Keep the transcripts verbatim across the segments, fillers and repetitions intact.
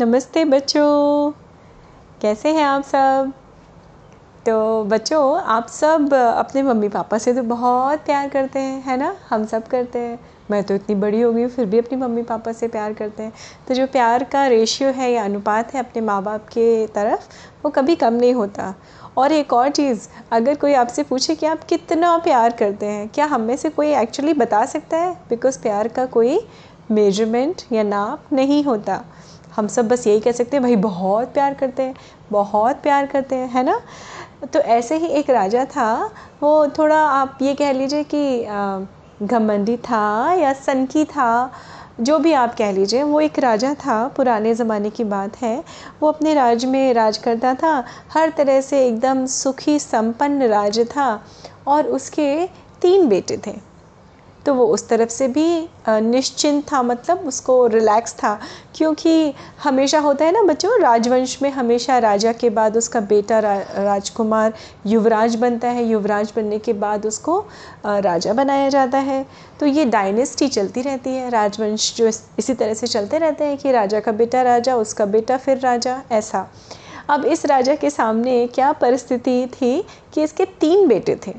नमस्ते बच्चों, कैसे हैं आप सब। तो बच्चों, आप सब अपने मम्मी पापा से तो बहुत प्यार करते हैं, है ना। हम सब करते हैं। मैं तो इतनी बड़ी हो गई हूँ फिर भी अपनी मम्मी पापा से प्यार करते हैं। तो जो प्यार का रेशियो है या अनुपात है अपने माँ बाप के तरफ, वो कभी कम नहीं होता। और एक और चीज़, अगर कोई आपसे पूछे कि आप कितना प्यार करते हैं, क्या हम में से कोई एक्चुअली बता सकता है? बिकॉज़ प्यार का कोई मेजरमेंट या नाप नहीं होता। हम सब बस यही कह सकते हैं, भाई बहुत प्यार करते हैं, बहुत प्यार करते हैं, है ना। तो ऐसे ही एक राजा था, वो थोड़ा आप ये कह लीजिए कि घमंडी था या सनकी था, जो भी आप कह लीजिए। वो एक राजा था, पुराने ज़माने की बात है। वो अपने राज्य में राज करता था, हर तरह से एकदम सुखी संपन्न राज्य था। और उसके तीन बेटे थे, तो वो उस तरफ से भी निश्चिंत था, मतलब उसको रिलैक्स था। क्योंकि हमेशा होता है ना बच्चों, राजवंश में हमेशा राजा के बाद उसका बेटा रा, राजकुमार युवराज बनता है, युवराज बनने के बाद उसको राजा बनाया जाता है। तो ये डायनेस्टी चलती रहती है, राजवंश जो इस, इसी तरह से चलते रहते हैं कि राजा का बेटा राजा, उसका बेटा फिर राजा, ऐसा। अब इस राजा के सामने क्या परिस्थिति थी कि इसके तीन बेटे थे।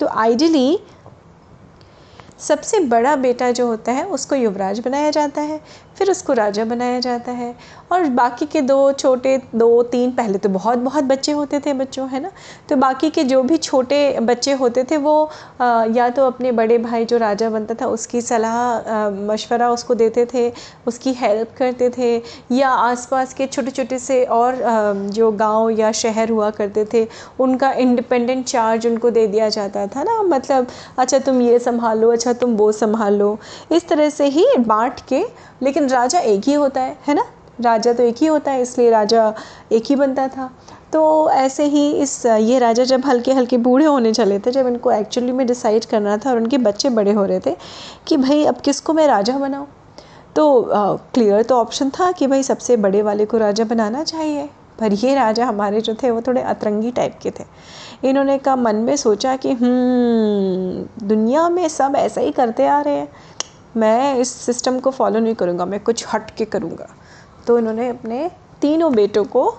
तो आइडियली सबसे बड़ा बेटा जो होता है उसको युवराज बनाया जाता है, फिर उसको राजा बनाया जाता है। और बाकी के दो छोटे, दो तीन, पहले तो बहुत बहुत बच्चे होते थे बच्चों, है ना। तो बाकी के जो भी छोटे बच्चे होते थे वो आ, या तो अपने बड़े भाई जो राजा बनता था उसकी सलाह मशवरा उसको देते थे, उसकी हेल्प करते थे, या आसपास के छोटे छोटे से और आ, जो गांव या शहर हुआ करते थे उनका इंडिपेंडेंट चार्ज उनको दे दिया जाता था ना। मतलब अच्छा तुम ये संभालो, अच्छा तुम वो संभालो, इस तरह से ही बाँट के। लेकिन राजा एक ही होता है, है ना। राजा तो एक ही होता है, इसलिए राजा एक ही बनता था। तो ऐसे ही इस ये राजा जब हल्के हल्के बूढ़े होने चले थे, जब इनको एक्चुअली में डिसाइड करना था और उनके बच्चे बड़े हो रहे थे कि भाई अब किसको मैं राजा बनाऊं, तो आ, क्लियर तो ऑप्शन था कि भाई सबसे बड़े वाले को राजा बनाना चाहिए। पर ये राजा हमारे जो थे वो थोड़े अतरंगी टाइप के थे। इन्होंने का मन में सोचा कि हम्म दुनिया में सब ऐसा ही करते आ रहे हैं, मैं इस सिस्टम को फॉलो नहीं करूँगा, मैं कुछ हट के करूँगा। तो इन्होंने अपने तीनों बेटों को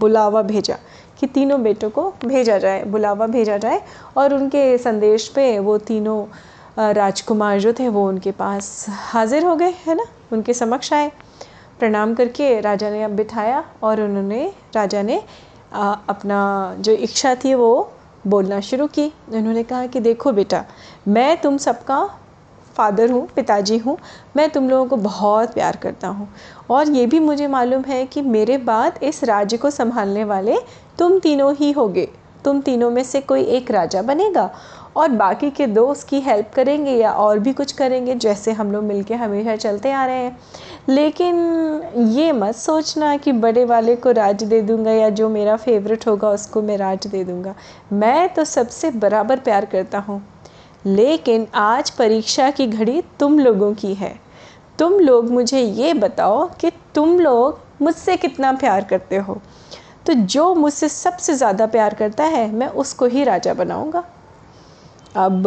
बुलावा भेजा कि तीनों बेटों को भेजा जाए, बुलावा भेजा जाए। और उनके संदेश पे वो तीनों राजकुमार जो थे वो उनके पास हाजिर हो गए, है ना, उनके समक्ष आए। प्रणाम करके राजा ने अब बिठाया और उन्होंने राजा ने आ, अपना जो इच्छा थी वो बोलना शुरू की। उन्होंने कहा कि देखो बेटा, मैं तुम सबका फ़ादर हूँ, पिताजी हूँ, मैं तुम लोगों को बहुत प्यार करता हूँ। और ये भी मुझे मालूम है कि मेरे बाद इस राज्य को संभालने वाले तुम तीनों ही होगे। तुम तीनों में से कोई एक राजा बनेगा और बाकी के दो उसकी हेल्प करेंगे या और भी कुछ करेंगे, जैसे हम लोग मिलके हमेशा चलते आ रहे हैं। लेकिन ये मत सोचना कि बड़े वाले को राज दे दूँगा या जो मेरा फेवरेट होगा उसको मैं राज दे दूँगा। मैं तो सबसे बराबर प्यार करता हूँ। लेकिन आज परीक्षा की घड़ी तुम लोगों की है। तुम लोग मुझे ये बताओ कि तुम लोग मुझसे कितना प्यार करते हो। तो जो मुझसे सबसे ज़्यादा प्यार करता है मैं उसको ही राजा बनाऊंगा। अब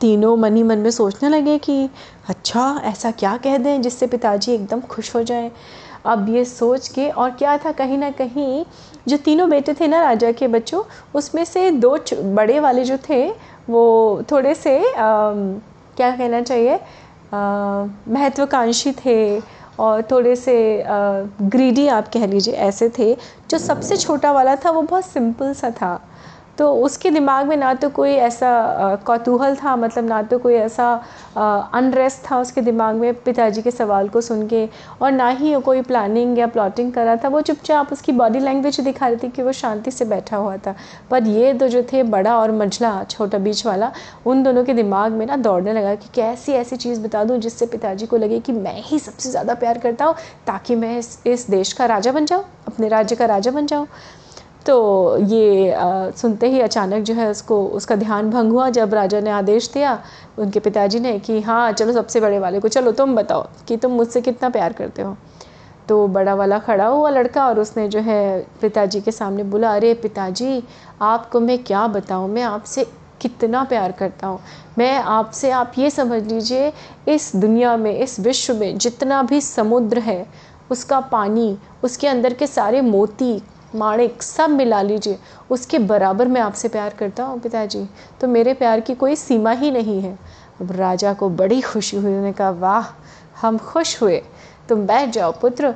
तीनों मन ही मन में सोचने लगे कि अच्छा ऐसा क्या कह दें जिससे पिताजी एकदम खुश हो जाएं। अब ये सोच के, और क्या था, कहीं ना कहीं जो तीनों बेटे थे ना राजा के बच्चों, उसमें से दो बड़े वाले जो थे वो थोड़े से आ, क्या कहना चाहिए, महत्वाकांक्षी थे और थोड़े से ग्रीडी आप कह लीजिए, ऐसे थे। जो सबसे छोटा वाला था वो बहुत सिंपल सा था। तो उसके दिमाग में ना तो कोई ऐसा कौतूहल था, मतलब ना तो कोई ऐसा अनरेस्ट था उसके दिमाग में पिताजी के सवाल को सुन के, और ना ही कोई प्लानिंग या प्लॉटिंग कर रहा था। वो चुपचाप, उसकी बॉडी लैंग्वेज दिखा रही थी कि वो शांति से बैठा हुआ था। पर ये दो जो थे, बड़ा और मझला, छोटा बीच वाला, उन दोनों के दिमाग में ना दौड़ने लगा कि कैसी ऐसी चीज़ बता दूँ जिससे पिताजी को लगे कि मैं ही सबसे ज़्यादा प्यार करता हूँ, ताकि मैं इस, इस देश का राजा बन जाऊँ, अपने राज्य का राजा बन जाऊँ। तो ये आ, सुनते ही अचानक जो है उसको उसका ध्यान भंग हुआ जब राजा ने आदेश दिया उनके पिताजी ने कि हाँ चलो सबसे बड़े वाले को, चलो तुम बताओ कि तुम मुझसे कितना प्यार करते हो। तो बड़ा वाला खड़ा हुआ लड़का और उसने जो है पिताजी के सामने बोला, अरे पिताजी आपको मैं क्या बताऊँ, मैं आपसे कितना प्यार करता हूँ। मैं आपसे, आप ये समझ लीजिए, इस दुनिया में, इस विश्व में जितना भी समुद्र है उसका पानी, उसके अंदर के सारे मोती माणिक सब मिला लीजिए, उसके बराबर मैं आपसे प्यार करता हूँ पिताजी, तो मेरे प्यार की कोई सीमा ही नहीं है। अब राजा को बड़ी खुशी हुई, उन्होंने कहा वाह हम खुश हुए, तुम बैठ जाओ पुत्र।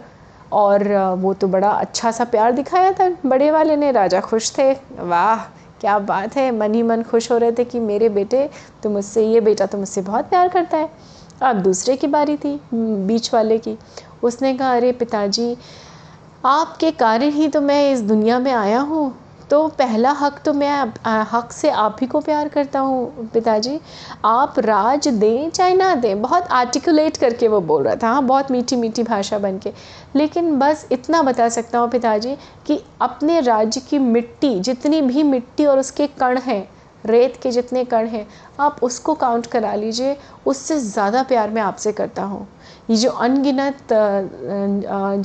और वो तो बड़ा अच्छा सा प्यार दिखाया था बड़े वाले ने, राजा खुश थे, वाह क्या बात है, मन ही मन खुश हो रहे थे कि मेरे बेटे तुम मुझसे, ये बेटा तो मुझसे बहुत प्यार करता है। अब दूसरे की बारी थी, बीच वाले की, उसने कहा अरे पिताजी आपके कारण ही तो मैं इस दुनिया में आया हूँ, तो पहला हक तो मैं हक से आप ही को प्यार करता हूँ पिताजी, आप राज दें चाहे ना दें। बहुत आर्टिकुलेट करके वो बोल रहा था, हाँ बहुत मीठी मीठी भाषा बनके, लेकिन बस इतना बता सकता हूँ पिताजी कि अपने राज्य की मिट्टी, जितनी भी मिट्टी और उसके कण हैं, रेत के जितने कण हैं, आप उसको काउंट करा लीजिए, उससे ज़्यादा प्यार मैं आपसे करता हूँ। ये जो अनगिनत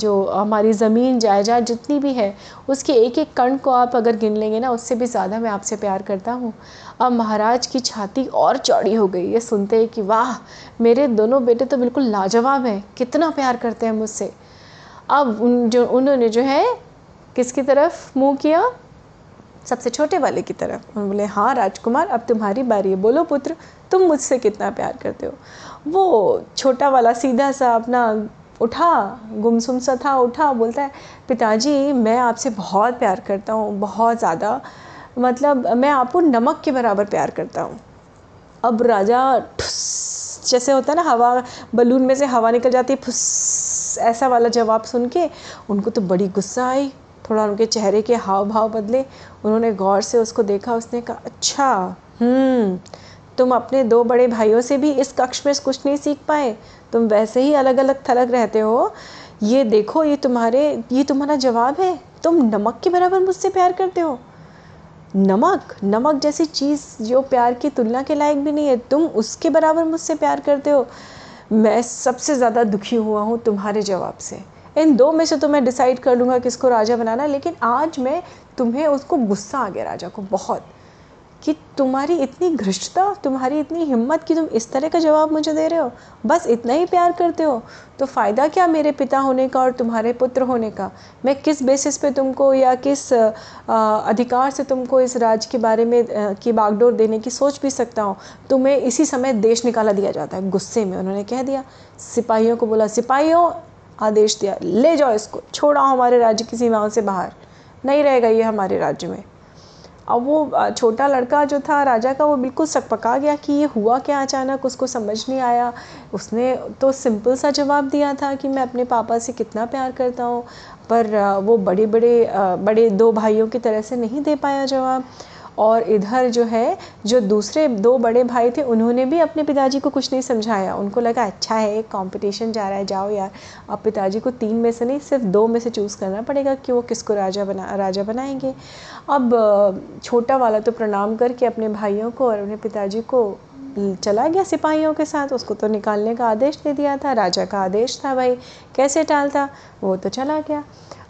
जो हमारी ज़मीन जायदाद जितनी भी है, उसके एक एक कण को आप अगर गिन लेंगे ना, उससे भी ज़्यादा मैं आपसे प्यार करता हूँ। अब महाराज की छाती और चौड़ी हो गई ये सुनते ही कि वाह मेरे दोनों बेटे तो बिल्कुल लाजवाब हैं, कितना प्यार करते हैं मुझसे। अब उन जो उन्होंने जो है किसकी तरफ मुँह किया, सबसे छोटे वाले की तरफ। उन्होंने बोले हाँ राजकुमार अब तुम्हारी बारी है, बोलो पुत्र तुम मुझसे कितना प्यार करते हो। वो छोटा वाला सीधा सा अपना उठा, गुमसुम सा था, उठा, बोलता है पिताजी मैं आपसे बहुत प्यार करता हूँ, बहुत ज़्यादा, मतलब मैं आपको नमक के बराबर प्यार करता हूँ। अब राजा ठुस, जैसे होता है ना हवा, बलून में से हवा निकल जाती है, फुस, ऐसा वाला जवाब सुन के उनको तो बड़ी गुस्सा आई, थोड़ा उनके चेहरे के हाव भाव बदले, उन्होंने गौर से उसको देखा। उसने कहा अच्छा हम्म तुम अपने दो बड़े भाइयों से भी इस कक्ष में कुछ नहीं सीख पाए, तुम वैसे ही अलग अलग थलग रहते हो, ये देखो ये तुम्हारे ये तुम्हारा जवाब है, तुम नमक के बराबर मुझसे प्यार करते हो। नमक, नमक जैसी चीज़ जो प्यार की तुलना के लायक भी नहीं है, तुम उसके बराबर मुझसे प्यार करते हो। मैं सबसे ज़्यादा दुखी हुआ हूँ तुम्हारे जवाब से, इन दो में से तो मैं डिसाइड कर लूँगा किसको राजा बनाना है, लेकिन आज मैं तुम्हें, उसको गुस्सा आ गया राजा को बहुत कि तुम्हारी इतनी घृष्टता, तुम्हारी इतनी हिम्मत कि तुम इस तरह का जवाब मुझे दे रहे हो, बस इतना ही प्यार करते हो, तो फ़ायदा क्या मेरे पिता होने का और तुम्हारे पुत्र होने का। मैं किस बेसिस पे तुमको या किस आ, अधिकार से तुमको इस राज के बारे में आ, की बागडोर देने की सोच भी सकता हूँ। तुम्हें इसी समय देश निकाला दिया जाता है। गुस्से में उन्होंने कह दिया, सिपाहियों को बोला सिपाहियों, आदेश दिया ले जाओ इसको, छोड़ाओ हमारे राज्य की सीमाओं से बाहर, नहीं रहेगा ये हमारे राज्य में। अब वो छोटा लड़का जो था राजा का, वो बिल्कुल सकपका गया कि ये हुआ क्या अचानक, उसको समझ नहीं आया। उसने तो सिंपल सा जवाब दिया था कि मैं अपने पापा से कितना प्यार करता हूँ, पर वो बड़े बड़े बड़े दो भाइयों की तरह से नहीं दे पाया जवाब। और इधर जो है जो दूसरे दो बड़े भाई थे, उन्होंने भी अपने पिताजी को कुछ नहीं समझाया। उनको लगा अच्छा है एक कंपटीशन जा रहा है, जाओ यार, अब पिताजी को तीन में से नहीं सिर्फ दो में से चूज़ करना पड़ेगा कि वो किसको राजा बना राजा बनाएंगे। अब छोटा वाला तो प्रणाम करके अपने भाइयों को और अपने पिताजी को चला गया सिपाहियों के साथ। उसको तो निकालने का आदेश दे दिया था, राजा का आदेश था, भाई कैसे टालता, वो तो चला गया।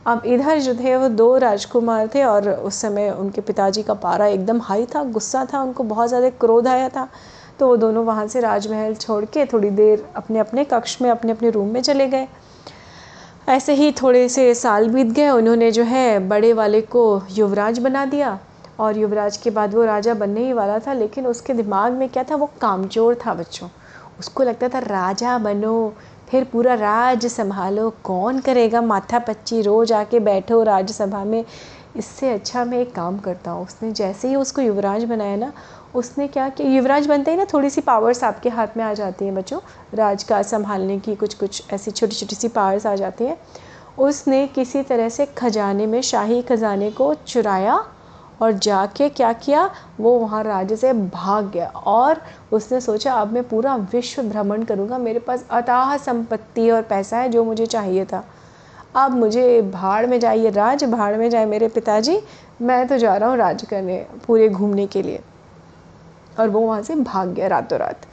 अब इधर जो थे वो दो राजकुमार थे, और उस समय उनके पिताजी का पारा एकदम हाई था, गुस्सा था, उनको बहुत ज़्यादा क्रोध आया था। तो वो दोनों वहाँ से राजमहल छोड़ के थोड़ी देर अपने अपने कक्ष में, अपने अपने रूम में चले गए। ऐसे ही थोड़े से साल बीत गए। उन्होंने जो है बड़े वाले को युवराज बना दिया, और युवराज के बाद वो राजा बनने ही वाला था, लेकिन उसके दिमाग में क्या था, वो कामचोर था बच्चों। उसको लगता था राजा बनो फिर पूरा राज्य संभालो, कौन करेगा माथा पच्ची, रोज आके बैठो राज्यसभा में, इससे अच्छा मैं एक काम करता हूँ। उसने जैसे ही उसको युवराज बनाया ना, उसने क्या किया, युवराज बनते ही ना थोड़ी सी पावर्स आपके हाथ में आ जाती हैं बच्चों, राज का संभालने की कुछ कुछ ऐसी छोटी छोटी सी पावर्स आ जाती हैं। उसने किसी तरह से खजाने में, शाही खजाने को चुराया और जाके क्या किया, वो वहाँ राज्य से भाग गया। और उसने सोचा अब मैं पूरा विश्व भ्रमण करूँगा, मेरे पास अथाह संपत्ति और पैसा है जो मुझे चाहिए था, अब मुझे भाड़ में जाइए राज, भाड़ में जाए मेरे पिताजी, मैं तो जा रहा हूँ राज करने, पूरे घूमने के लिए। और वो वहाँ से भाग गया रातों रात।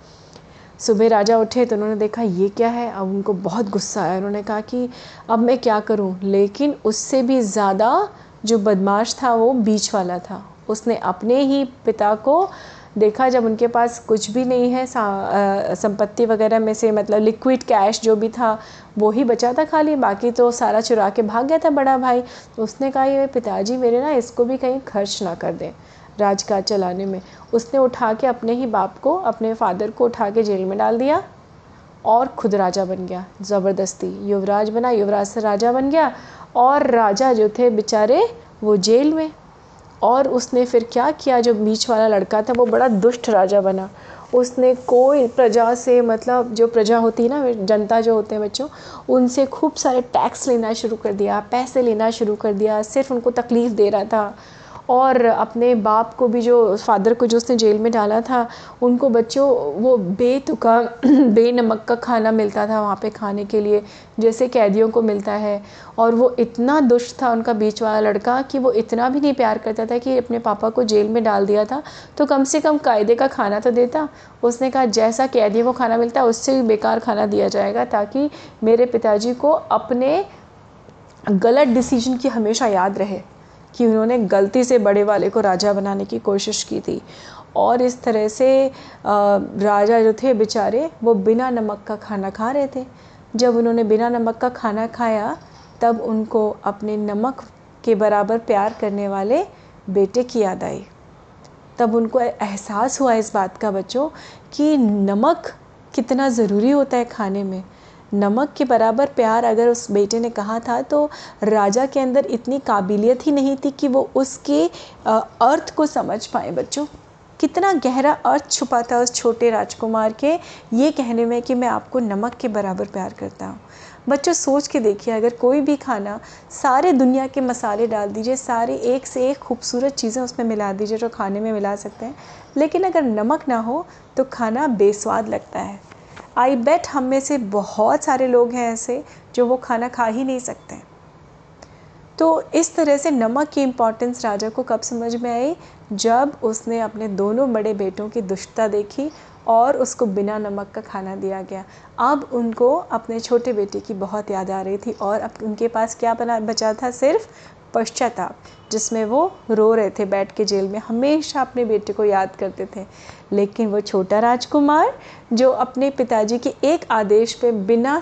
सुबह राजा उठे तो उन्होंने देखा ये क्या है, अब उनको बहुत गुस्सा आया। उन्होंने कहा कि अब मैं क्या करूँ, लेकिन उससे भी ज़्यादा जो बदमाश था वो बीच वाला था। उसने अपने ही पिता को देखा जब उनके पास कुछ भी नहीं है, संपत्ति वगैरह में से मतलब लिक्विड कैश जो भी था वो ही बचा था खाली, बाकी तो सारा चुरा के भाग गया था बड़ा भाई। उसने कहा ये पिताजी मेरे ना इसको भी कहीं खर्च ना कर दें राजकाज चलाने में। उसने उठा के अपने ही बाप को, अपने फादर को उठा के जेल में डाल दिया और खुद राजा बन गया ज़बरदस्ती। युवराज बना, युवराज से राजा बन गया और राजा जो थे बेचारे वो जेल में। और उसने फिर क्या किया, जो बीच वाला लड़का था वो बड़ा दुष्ट राजा बना। उसने कोई प्रजा से मतलब जो प्रजा होती है ना, जनता जो होते हैं बच्चों, उनसे खूब सारे टैक्स लेना शुरू कर दिया, पैसे लेना शुरू कर दिया, सिर्फ उनको तकलीफ़ दे रहा था। और अपने बाप को भी, जो फादर को जो उसने जेल में डाला था, उनको बच्चों वो बेतुका बेनमक का खाना मिलता था वहाँ पे खाने के लिए, जैसे कैदियों को मिलता है। और वो इतना दुष्ट था उनका बीच वाला लड़का कि वो इतना भी नहीं प्यार करता था कि अपने पापा को जेल में डाल दिया था तो कम से कम कायदे का खाना तो देता। उसने कहा जैसा कैदियों को खाना मिलता है उससे भी बेकार खाना दिया जाएगा, ताकि मेरे पिताजी को अपने गलत डिसीजन की हमेशा याद रहे कि उन्होंने गलती से बड़े वाले को राजा बनाने की कोशिश की थी। और इस तरह से राजा जो थे बेचारे वो बिना नमक का खाना खा रहे थे। जब उन्होंने बिना नमक का खाना खाया तब उनको अपने नमक के बराबर प्यार करने वाले बेटे की याद आई। तब उनको एहसास हुआ इस बात का बच्चों कि नमक कितना ज़रूरी होता है खाने में। नमक के बराबर प्यार अगर उस बेटे ने कहा था तो राजा के अंदर इतनी काबिलियत ही नहीं थी कि वो उसके अर्थ को समझ पाए। बच्चों कितना गहरा अर्थ छुपा था उस छोटे राजकुमार के ये कहने में कि मैं आपको नमक के बराबर प्यार करता हूँ। बच्चों सोच के देखिए, अगर कोई भी खाना सारे दुनिया के मसाले डाल दीजिए, सारे एक से एक खूबसूरत चीज़ें उसमें मिला दीजिए जो खाने में मिला सकते हैं, लेकिन अगर नमक ना हो तो खाना बेस्वाद लगता है। आई बेट हम में से बहुत सारे लोग हैं ऐसे जो वो खाना खा ही नहीं सकते। तो इस तरह से नमक की इम्पॉर्टेंस राजा को कब समझ में आई, जब उसने अपने दोनों बड़े बेटों की दुष्टता देखी और उसको बिना नमक का खाना दिया गया। अब उनको अपने छोटे बेटे की बहुत याद आ रही थी और अब उनके पास क्या बना बचा था, सिर्फ पश्चाताप, जिसमें वो रो रहे थे बैठ के जेल में, हमेशा अपने बेटे को याद करते थे। लेकिन वो छोटा राजकुमार जो अपने पिताजी के एक आदेश पे बिना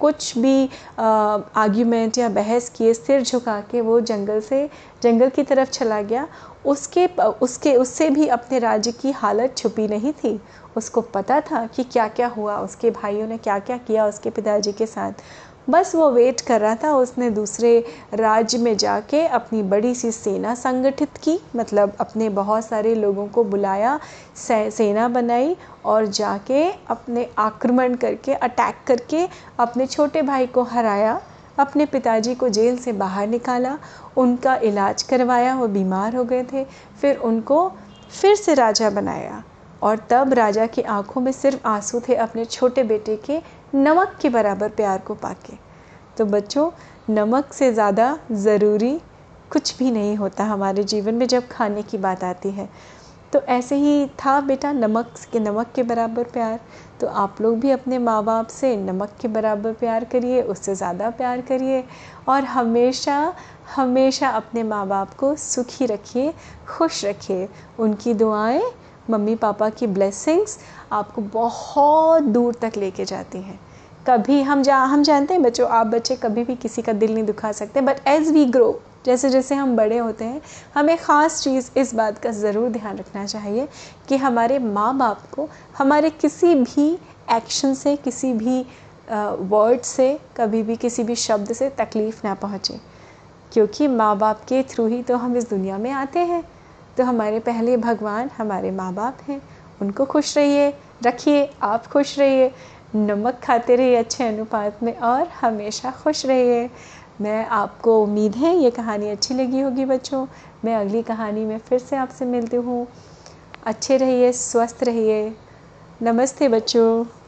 कुछ भी आर्ग्यूमेंट या बहस किए सिर झुका के वो जंगल से जंगल की तरफ चला गया, उसके उसके उससे भी अपने राज्य की हालत छुपी नहीं थी। उसको पता था कि क्या क्या हुआ, उसके भाइयों ने क्या क्या किया उसके पिताजी के साथ। बस वो वेट कर रहा था। उसने दूसरे राज्य में जाके अपनी बड़ी सी सेना संगठित की, मतलब अपने बहुत सारे लोगों को बुलाया, से, सेना बनाई और जाके अपने आक्रमण करके, अटैक करके अपने छोटे भाई को हराया, अपने पिताजी को जेल से बाहर निकाला, उनका इलाज करवाया, वो बीमार हो गए थे, फिर उनको फिर से राजा बनाया। और तब राजा की आंखों में सिर्फ आंसू थे अपने छोटे बेटे के नमक के बराबर प्यार को पाके। तो बच्चों नमक से ज़्यादा ज़रूरी कुछ भी नहीं होता हमारे जीवन में जब खाने की बात आती है। तो ऐसे ही था बेटा, नमक के नमक के बराबर प्यार। तो आप लोग भी अपने माँ बाप से नमक के बराबर प्यार करिए, उससे ज़्यादा प्यार करिए और हमेशा हमेशा अपने माँ बाप को सुखी रखिए, खुश रखिए। उनकी दुआएं, मम्मी पापा की ब्लेसिंग्स आपको बहुत दूर तक लेके जाती हैं। कभी हम जा हम जानते हैं बच्चों, आप बच्चे कभी भी किसी का दिल नहीं दुखा सकते, बट एज़ वी ग्रो, जैसे जैसे हम बड़े होते हैं, हमें ख़ास चीज़ इस बात का ज़रूर ध्यान रखना चाहिए कि हमारे माँ बाप को हमारे किसी भी एक्शन से, किसी भी वर्ड से, कभी भी किसी भी शब्द से तकलीफ़ ना पहुँचे, क्योंकि माँ बाप के थ्रू ही तो हम इस दुनिया में आते हैं। तो हमारे पहले भगवान हमारे माँ बाप हैं, उनको खुश रहिए रखिए, आप खुश रहिए, नमक खाते रहिए अच्छे अनुपात में और हमेशा खुश रहिए। मैं आपको उम्मीद है ये कहानी अच्छी लगी होगी बच्चों। मैं अगली कहानी में फिर से आपसे मिलती हूँ। अच्छे रहिए, स्वस्थ रहिए। नमस्ते बच्चों।